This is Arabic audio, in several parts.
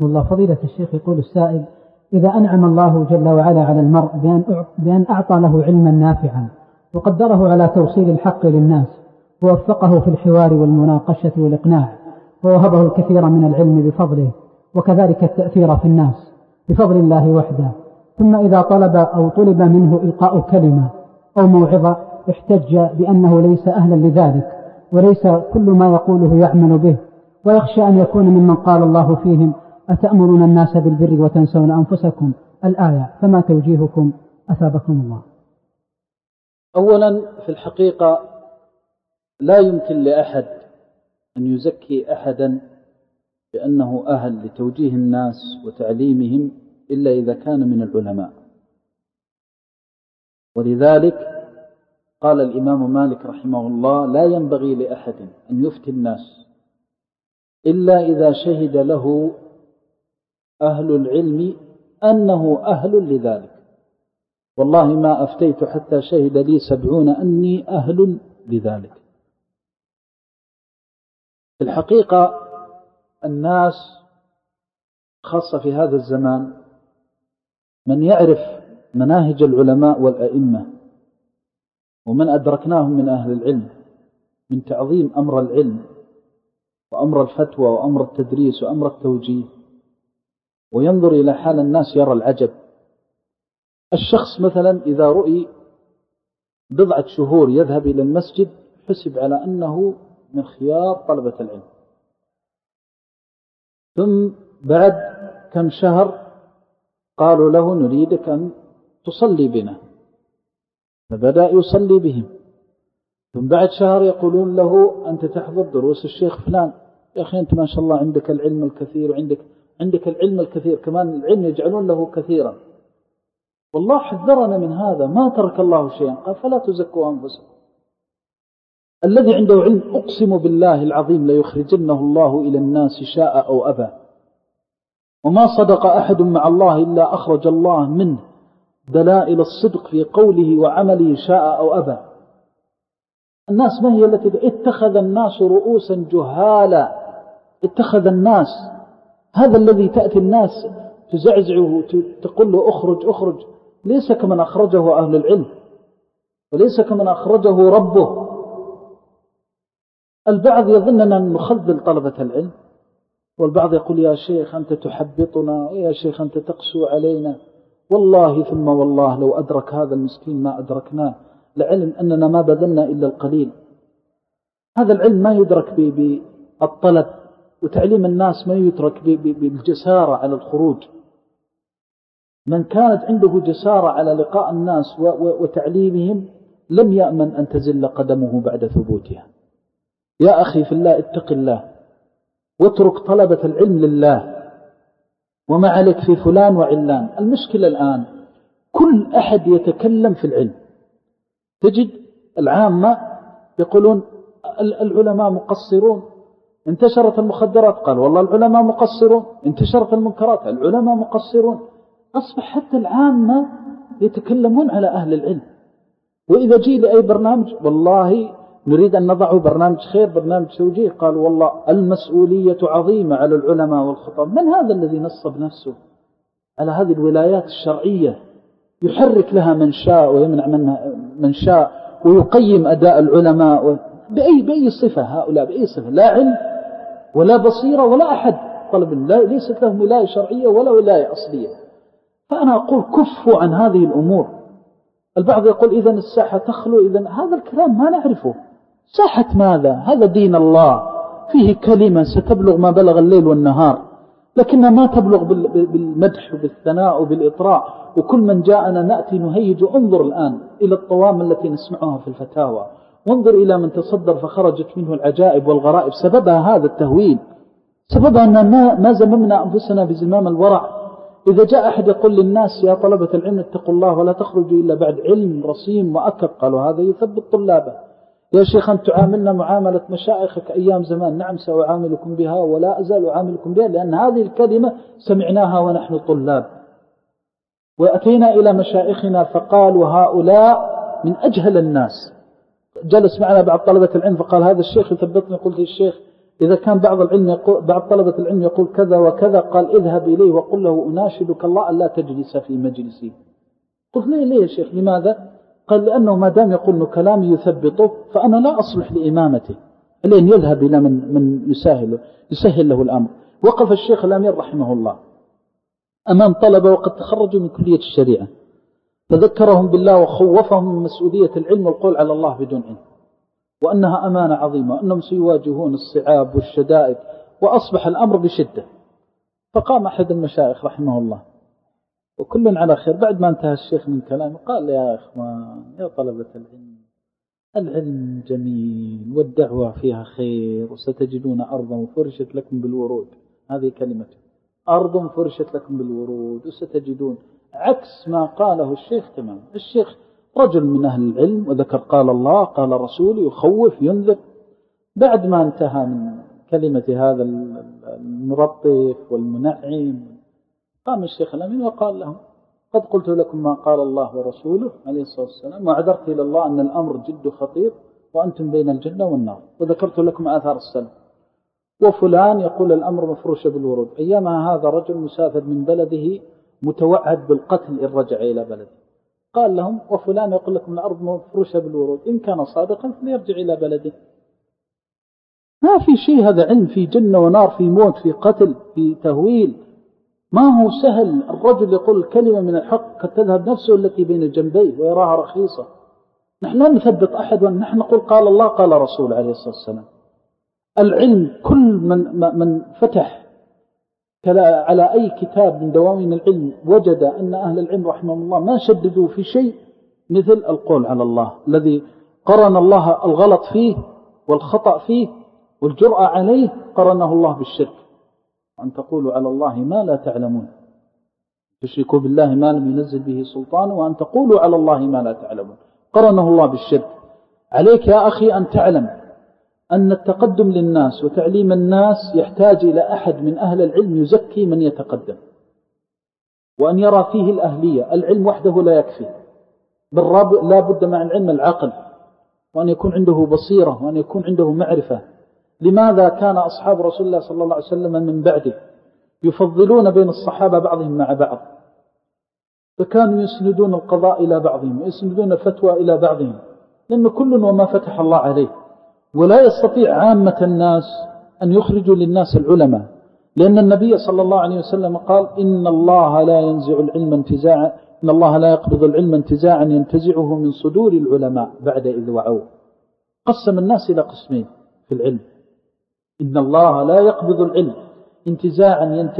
والله فضيلة الشيخ يقول السائل: إذا أنعم الله جل وعلا على المرء بأن أعطى له علما نافعا وقدره على توصيل الحق للناس ووفقه في الحوار والمناقشة والإقناع ووهبه الكثير من العلم بفضله وكذلك التأثير في الناس بفضل الله وحده، ثم إذا طلب منه إلقاء كلمة أو موعظة احتج بأنه ليس أهلا لذلك وليس كل ما يقوله يعمل به، ويخشى أن يكون ممن قال الله فيهم: أتأمرون الناس بالبر وتنسون أنفسكم الآية، فما توجيهكم أثابكم الله؟ أولا، في الحقيقة لا يمكن لأحد أن يزكي أحدا بأنه أهل لتوجيه الناس وتعليمهم إلا إذا كان من العلماء. ولذلك قال الإمام مالك رحمه الله: لا ينبغي لأحد أن يفتي الناس إلا إذا شهد له أهل العلم أنه أهل لذلك. والله ما أفتيت حتى شهد لي 70 أني أهل لذلك. في الحقيقة الناس خاصة في هذا الزمان من يعرف مناهج العلماء والأئمة ومن أدركناهم من أهل العلم من تعظيم أمر العلم وأمر الفتوى وأمر التدريس وأمر التوجيه، وينظر إلى حال الناس يرى العجب. الشخص مثلا إذا رؤي بضعة شهور يذهب إلى المسجد حسب على أنه من خيار طلبة العلم، ثم بعد كم شهر قالوا له: نريدك أن تصلي بنا، فبدأ يصلي بهم. ثم بعد شهر يقولون له: أنت تحضر دروس الشيخ فلان. يا أخي أنت ما شاء الله عندك العلم الكثير، وعندك العلم الكثير كمان، العلم يجعلون له كثيرا. والله حذرنا من هذا، ما ترك الله شيئا، قال: فلا تزكوا أنفسكم. الذي عنده علم أقسم بالله العظيم ليخرجنه الله إلى الناس شاء أو أبى، وما صدق أحد مع الله إلا أخرج الله منه دلائل الصدق في قوله وعمله شاء أو أبى. الناس ما هي التي اتخذ الناس رؤوسا جهالا، اتخذ الناس هذا الذي تأتي الناس تزعزعه تقول له: أخرج أخرج، ليس كمن أخرجه أهل العلم وليس كمن أخرجه ربه. البعض يظننا أن نخذل طلبة العلم، والبعض يقول: يا شيخ أنت تحبطنا، يا شيخ أنت تقسو علينا. والله ثم والله لو أدرك هذا المسكين ما أدركناه، لعلم أننا ما بذلنا إلا القليل. هذا العلم ما يدرك بالطلب، وتعليم الناس ما يدرك بالجسارة على الخروج. من كانت عنده جسارة على لقاء الناس وتعليمهم لم يأمن أن تزل قدمه بعد ثبوتها. يا أخي في الله اتق الله، واترك طلبة العلم لله، وما عليك في فلان وعلان. المشكلة الآن كل أحد يتكلم في العلم، تجد العامة يقولون: العلماء مقصرون، انتشرت المخدرات قال والله العلماء مقصرون، انتشرت المنكرات العلماء مقصرون. أصبح حتى العامة يتكلمون على أهل العلم. وإذا جي لأي برنامج: والله نريد أن نضع برنامج خير، برنامج توجيه، قال والله المسؤولية عظيمة على العلماء والخطب. من هذا الذي نصب نفسه على هذه الولايات الشرعية يحرك لها من شاء ويمنع من شاء ويقيم أداء العلماء بأي صفة؟ هؤلاء بأي صفة؟ لا علم ولا بصيرة ولا أحد طلب، ليست لهم ولاية شرعية ولا ولاية أصلية. فأنا أقول: كفوا عن هذه الأمور. البعض يقول: إذن الساحة تخلو. إذن هذا الكلام ما نعرفه. ساحة ماذا؟ هذا دين الله فيه كلمة ستبلغ ما بلغ الليل والنهار، لكنها ما تبلغ بالمدح وبالثناء وبالإطراء. وكل من جاءنا نأتي نهيج. انظر الآن إلى الطوام التي نسمعها في الفتاوى، وانظر إلى من تصدر فخرجت منه العجائب والغرائب. سببها هذا التهويل، سببها أننا ما زممنا أنفسنا بزمام الورع. إذا جاء أحد يقول للناس: يا طلبة العلم اتقوا الله ولا تخرجوا إلا بعد علم رصين مؤكد، قالوا: هذا يثبت طلابه. يا شيخ أنت تعاملنا معاملة مشايخك أيام زمان. نعم سأعاملكم بها ولا أزال أعاملكم بها، لأن هذه الكلمة سمعناها ونحن طلاب، وأتينا إلى مشايخنا فقالوا: هؤلاء من أجهل الناس. جلس معنا بعض طلبة العلم فقال: هذا الشيخ يثبتني. قلت: الشيخ إذا كان بعض طلبة العلم يقول كذا وكذا، قال اذهب إليه وقل له أناشدك الله ألا تجلس في مجلسي. قلت ليه يا شيخ لماذا؟ قال لأنه ما دام يقول كلامي يثبطه فأنا لا أصلح لإمامته، لأن يذهب إلى من يسهل له الأمر. وقف الشيخ الأمير رحمه الله أمام طلبة وقد تخرجوا من كلية الشريعة، فذكرهم بالله وخوفهم من مسؤولية العلم والقول على الله بدون علم، وأنها أمانة عظيمة، وأنهم سيواجهون الصعاب والشدائد، وأصبح الأمر بشدة. فقام أحد المشايخ رحمه الله وكل على خير، بعد ما انتهى الشيخ من كلامه قال يا إخوان يا طلبة العلم، العلم جميل والدعوة فيها خير، وستجدون أرضا فرشت لكم بالورود، هذه كلمته، أرض فرشت لكم بالورود وستجدون، عكس ما قاله الشيخ تماما. الشيخ رجل من أهل العلم وذكر قال الله قال رسوله، يخوف ينذر. بعد ما انتهى من كلمة هذا المرطف والمنعم قام الشيخ الأمين وقال لهم قد قلت لكم ما قال الله ورسوله عليه الصلاة والسلام، وأعذرت إلى الله أن الأمر جد خطير وأنتم بين الجنة والنار، وذكرت لكم آثار السلف، وفلان يقول الأمر مفروش بالورود. أيامها هذا رجل مسافر من بلده متوعد بالقتل إن رجع إلى بلده، قال لهم وفلان يقول لكم الأرض مفروشة بالورود، إن كان صادقا فليرجع إلى بلده. ما في شيء، هذا علم في جنة ونار، في موت، في قتل، في تهويل، ما هو سهل. الرجل يقول الكلمة من الحق قد تذهب نفسه التي بين جنبيه ويراها رخيصة. نحن لا نثبت أحد، ونحن نقول قال الله قال رسول عليه الصلاة والسلام. العلم كل من فتح على أي كتاب من دواوين العلم وجد أن أهل العلم رحمهم الله ما شددوا في شيء مثل القول على الله، الذي قرن الله الغلط فيه والخطأ فيه والجرأة عليه قرنه الله بالشرك، أن تقولوا على الله ما لا تعلمون، تشركوا بالله ما لم ينزل به سلطان، وأن تقولوا على الله ما لا تعلمون، قرنه الله بالشرك. عليك يا أخي أن تعلم أن التقدم للناس وتعليم الناس يحتاج إلى أحد من أهل العلم يزكي من يتقدم، وأن يرى فيه الأهلية. العلم وحده لا يكفي، بل لا بد مع العلم العقل، وأن يكون عنده بصيرة، وأن يكون عنده معرفة. لماذا كان أصحاب رسول الله صلى الله عليه وسلم من بعده يفضلون بين الصحابة بعضهم مع بعض؟ فكانوا يسندون القضاء إلى بعضهم، يسندون الفتوى إلى بعضهم، لأن كل وما فتح الله عليه. ولا يستطيع عامة الناس أن يخرجوا للناس العلماء، لأن النبي صلى الله عليه وسلم قال إن الله لا ينزع العلم انتزاعا، إن الله لا يقبض العلم انتزاعا ينتزعه من صدور العلماء بعد إذ وعوه. قسم الناس إلى قسمين في العلم، إن الله لا يقبض العلم انتزاعا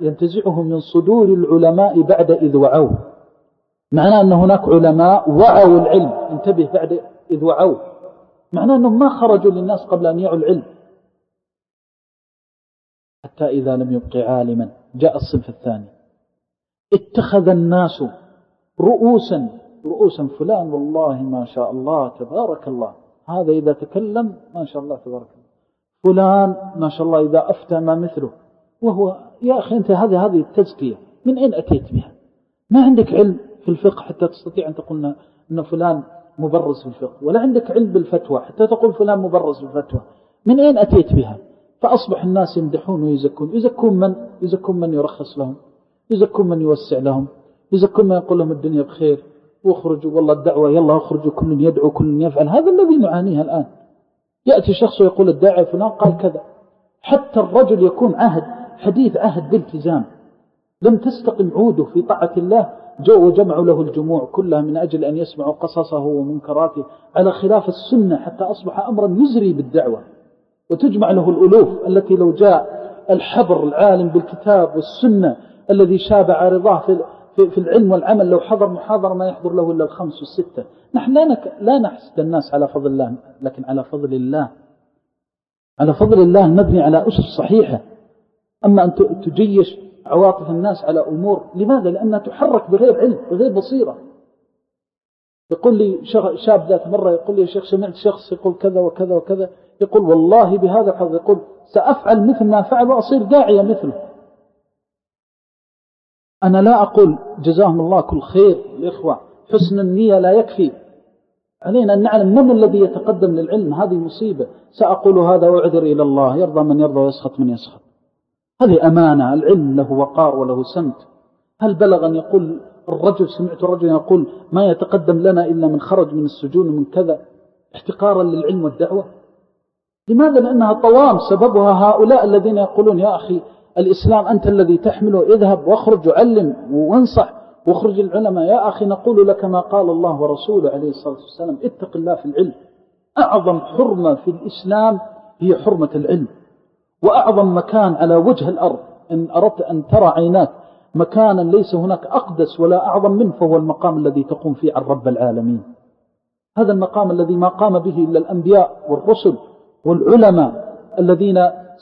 ينتزعه من صدور العلماء بعد إذ وعوه، معناه أن هناك علماء وعوا العلم، انتبه، بعد إذ وعوه، معناه أنهم ما خرجوا للناس قبل أن يعوا العلم. حتى إذا لم يبق عالما، جاء الصنف الثاني، اتخذ الناس رؤوسا، فلان والله ما شاء الله تبارك الله، هذا إذا تكلم ما شاء الله تبارك الله، فلان ما شاء الله إذا أفتى ما مثله، وهو يا أخي أنت هذه التزكية من أين أتيت بها؟ ما عندك علم في الفقه حتى تستطيع أن تقول أن فلان مبرز في الفقه، ولا عندك علم بالفتوى حتى تقول فلان مبرز بالفتوى، من أين أتيت بها؟ فأصبح الناس يمدحون ويزكون، يزكون من يرخص لهم، يزكون من يوسع لهم، يزكون من يقول لهم الدنيا بخير واخرجوا، والله الدعوة يلا اخرجوا، كل يدعو كل يفعل. هذا الذي نعانيه الآن، يأتي شخص ويقول الداعي فلان قال كذا، حتى الرجل يكون حديث عهد بالتزام، لم تستقم عوده في طاعة الله، وجمعوا له الجموع كلها من أجل أن يسمعوا قصصه ومنكراته، على خلاف السنة، حتى أصبح أمرا يزري بالدعوة، وتجمع له الألوف التي لو جاء الحبر العالم بالكتاب والسنة الذي شاب عارضاه في العلم والعمل، لو حضر محاضرة ما يحضر له إلا الخمس والستة. نحن لا نحسد الناس على فضل الله، لكن على فضل الله نبني على أسس صحيحة. أما أن تجيش عواطف الناس على أمور، لماذا؟ لأنها تحرك بغير علم، بغير بصيرة. يقول لي شاب ذات مرة، يقول لي يا شيخ سمعت شخص يقول كذا وكذا وكذا، يقول والله بهذا الحظ، يقول سأفعل مثل ما فعل وأصير داعية مثله. أنا لا أقول جزاهم الله كل خير الإخوة، حسن النية لا يكفي، علينا أن نعلم من الذي يتقدم للعلم. هذه مصيبة. سأقول هذا وأعذر إلى الله، يرضى من يرضى ويسخط من يسخط. هذه أمانة. العلم له وقار وله سمت. هل بلغ أن يقول الرجل، سمعت الرجل يقول ما يتقدم لنا إلا من خرج من السجون من كذا، احتقارا للعلم والدعوة؟ لماذا؟ لأنها طوام سببها هؤلاء الذين يقولون يا أخي الإسلام أنت الذي تحمله، اذهب واخرج وعلم وانصح واخرج العلماء. يا أخي نقول لك ما قال الله ورسوله عليه الصلاة والسلام، اتق الله في العلم. أعظم حرمة في الإسلام هي حرمة العلم، وأعظم مكان على وجه الأرض. إن أردت أن ترى عيناك مكانا ليس هناك أقدس ولا أعظم منه، فهو المقام الذي تقوم فيه عن رب العالمين. هذا المقام الذي ما قام به إلا الأنبياء والرسل والعلماء الذين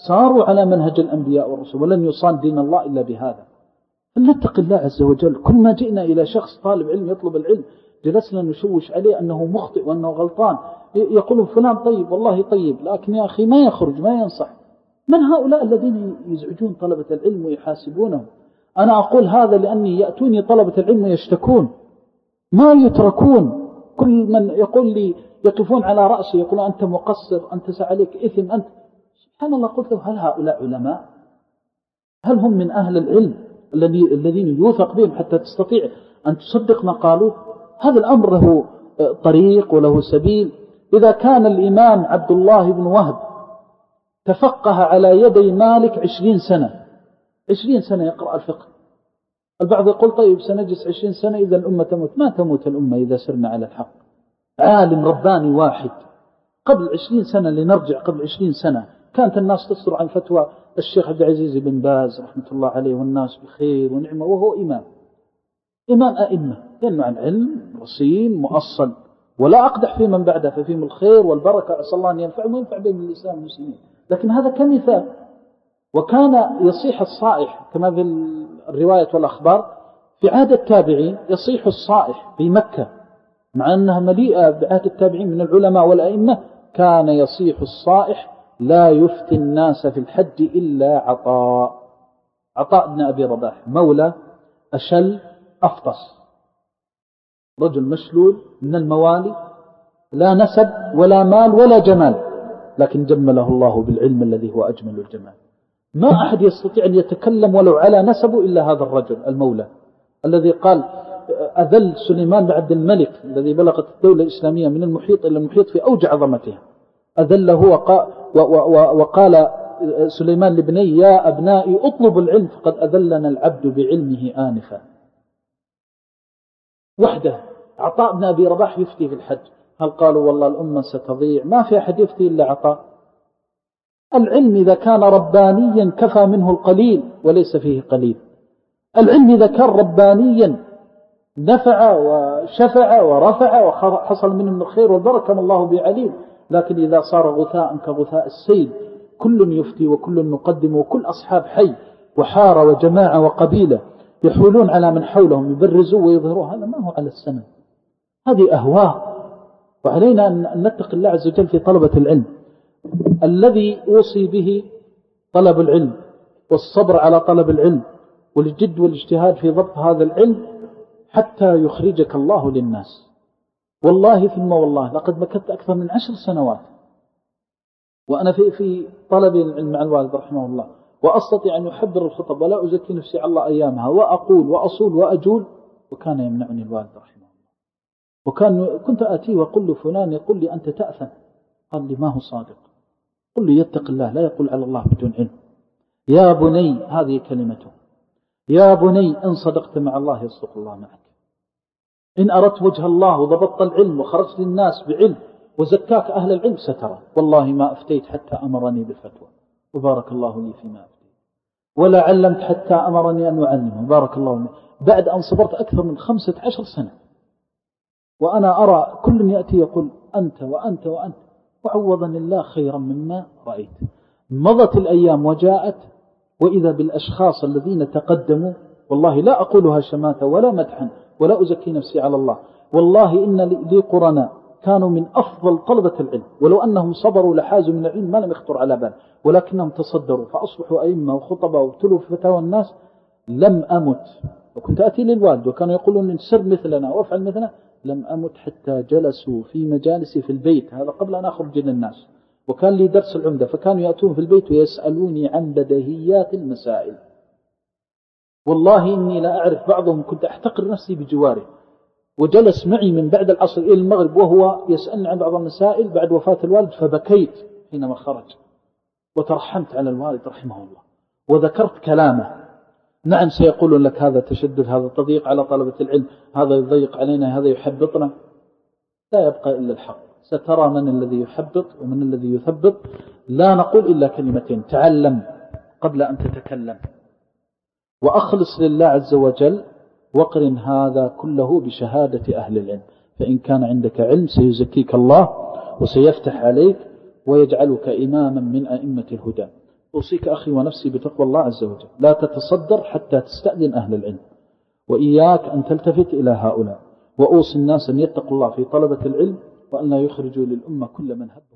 صاروا على منهج الأنبياء والرسل، ولن يصان دين الله إلا بهذا. فلنتق الله عز وجل. كل ما جئنا إلى شخص طالب علم يطلب العلم جلسنا نشوش عليه أنه مخطئ وأنه غلطان، يقول فلان طيب والله طيب، لكن يا أخي ما يخرج ما ينصح. من هؤلاء الذين يزعجون طلبة العلم ويحاسبونهم؟ أنا أقول هذا لأني يأتوني طلبة العلم ويشتكون، ما يتركون. كل من يقول لي يقفون على رأسي يقولون أنت مقصر، أنت سعليك إثم، أنت سبحان الله. قلت له هل هؤلاء علماء؟ هل هم من أهل العلم الذين يوثق بهم حتى تستطيع أن تصدق ما قالوا؟ هذا الأمر له طريق وله سبيل. إذا كان الإمام عبد الله بن وهب تفقه على يدي مالك 20 سنة يقرأ الفقه. البعض يقول طيب سنجلس 20 سنة إذا الأمة تموت. ما تموت الأمة إذا سرنا على الحق. عالم رباني واحد قبل 20 سنة، لنرجع قبل 20 سنة كانت الناس تصدر عن فتوى الشيخ عبد العزيز بن باز رحمة الله عليه والناس بخير ونعمة، وهو إمام أئمة، ينمع العلم رصين مؤصل ولا أقدح في من بعده، ففيهم الخير والبركة، أسأل الله أن ينفعهم وينفع بهم الإسلام والمسلمين. لكن هذا كمثال. وكان يصيح الصائح كما في الرواية والأخبار في عهد التابعين، يصيح الصائح في مكة مع أنها مليئة بعهد التابعين من العلماء والأئمة، كان يصيح الصائح لا يفتي الناس في الحج إلا عطاء بن أبي رباح مولى أشل أفطس، رجل مشلول من الموالي، لا نسب ولا مال ولا جمال، لكن جمله الله بالعلم الذي هو أجمل الجمال. ما أحد يستطيع أن يتكلم ولو على نسبه إلا هذا الرجل المولى الذي قال أذل سليمان بن عبد الملك الذي بلغت الدولة الإسلامية من المحيط إلى المحيط في أوج عظمتها، أذله وقال سليمان لابني يا أبنائي أطلبوا العلم فقد أذلنا العبد بعلمه آنفا. وحده عطاء بن أبي رباح يفتي في الحج. هل قالوا والله الأمة ستضيع؟ ما في أحد يفتي إلا عطاء. العلم إذا كان ربانيا كفى منه القليل وليس فيه قليل. العلم إذا كان ربانيا نفع وشفع ورفع وحصل منه الخير والبركة من الله بعليم، لكن إذا صار غثاء كغثاء السيل كل يفتي وكل يقدم، وكل أصحاب حي وحارة وجماعة وقبيلة يحولون على من حولهم يبرزوا ويظهروا، هذا ما هو على السنة، هذه أهواء. وعلينا أن نتق الله عز وجل في طلبة العلم. الذي أوصي به طلب العلم والصبر على طلب العلم والجد والاجتهاد في ضبط هذا العلم حتى يخرجك الله للناس. والله ثم والله لقد مكثت أكثر من 10 سنوات وأنا في طلب العلم مع الوالد رحمه الله، وأستطيع أن أحضر الخطب ولا أزكي نفسي على الله أيامها، وأقول وأصول وأجول، وكان يمنعني الوالد رحمه الله. كنت آتيه وأقول له فلان، يقول لي أنت تأثم، قال لي ما هو صادق، قل لي يتق الله لا يقول على الله بدون علم. يا بني، هذه كلمته، يا بني إن صدقت مع الله يصدق الله معك. إن أردت وجه الله وضبطت العلم وخرجت للناس بعلم وزكاك أهل العلم سترى. والله ما أفتيت حتى أمرني بالفتوى وبارك الله لي فيما أفتيت، ولا علمت حتى أمرني أن أعلم وبارك الله لي، بعد أن صبرت أكثر من 15 سنة. وأنا أرى كل يأتي يقول أنت وأنت وأنت، وعوضني الله خيرا مما رأيت. مضت الأيام وجاءت، وإذا بالأشخاص الذين تقدموا، والله لا أقولها شماتة ولا مدحا ولا أزكي نفسي على الله، والله إن لي قرناء كانوا من أفضل طلبة العلم، ولو أنهم صبروا لحازوا من العلم ما لم يخطر على بال، ولكنهم تصدروا فأصبحوا أئمة وخطباء وابتلوا في فتاوى الناس. لم أمت، وكنت أتي للوالد وكانوا يقولون إن سر مثلنا وافعل مثلنا، لم أمت حتى جلسوا في مجالسي في البيت، هذا قبل أن أخرج للناس، وكان لي درس العمدة، فكانوا يأتون في البيت ويسألوني عن بديهيات المسائل. والله إني لا أعرف بعضهم، كنت أحتقر نفسي بجواره. وجلس معي من بعد العصر إلى المغرب وهو يسألني عن بعض المسائل بعد وفاة الوالد، فبكيت حينما خرج وترحمت على الوالد رحمه الله وذكرت كلامه. نعم سيقول لك هذا تشدد، هذا تضييق على طلبة العلم، هذا يضيق علينا، هذا يحبطنا. لا يبقى إلا الحق، سترى من الذي يحبط ومن الذي يثبط. لا نقول إلا كلمتين: تعلم قبل أن تتكلم، وأخلص لله عز وجل، وقرن هذا كله بشهادة أهل العلم. فإن كان عندك علم سيزكيك الله وسيفتح عليك ويجعلك إماما من أئمة الهدى. أوصيك أخي ونفسي بتقوى الله عز وجل، لا تتصدر حتى تستأذن أهل العلم، وإياك أن تلتفت إلى هؤلاء. وأوصي الناس أن يتقوا الله في طلبة العلم، وأن لا يخرجوا للأمة كل من هب.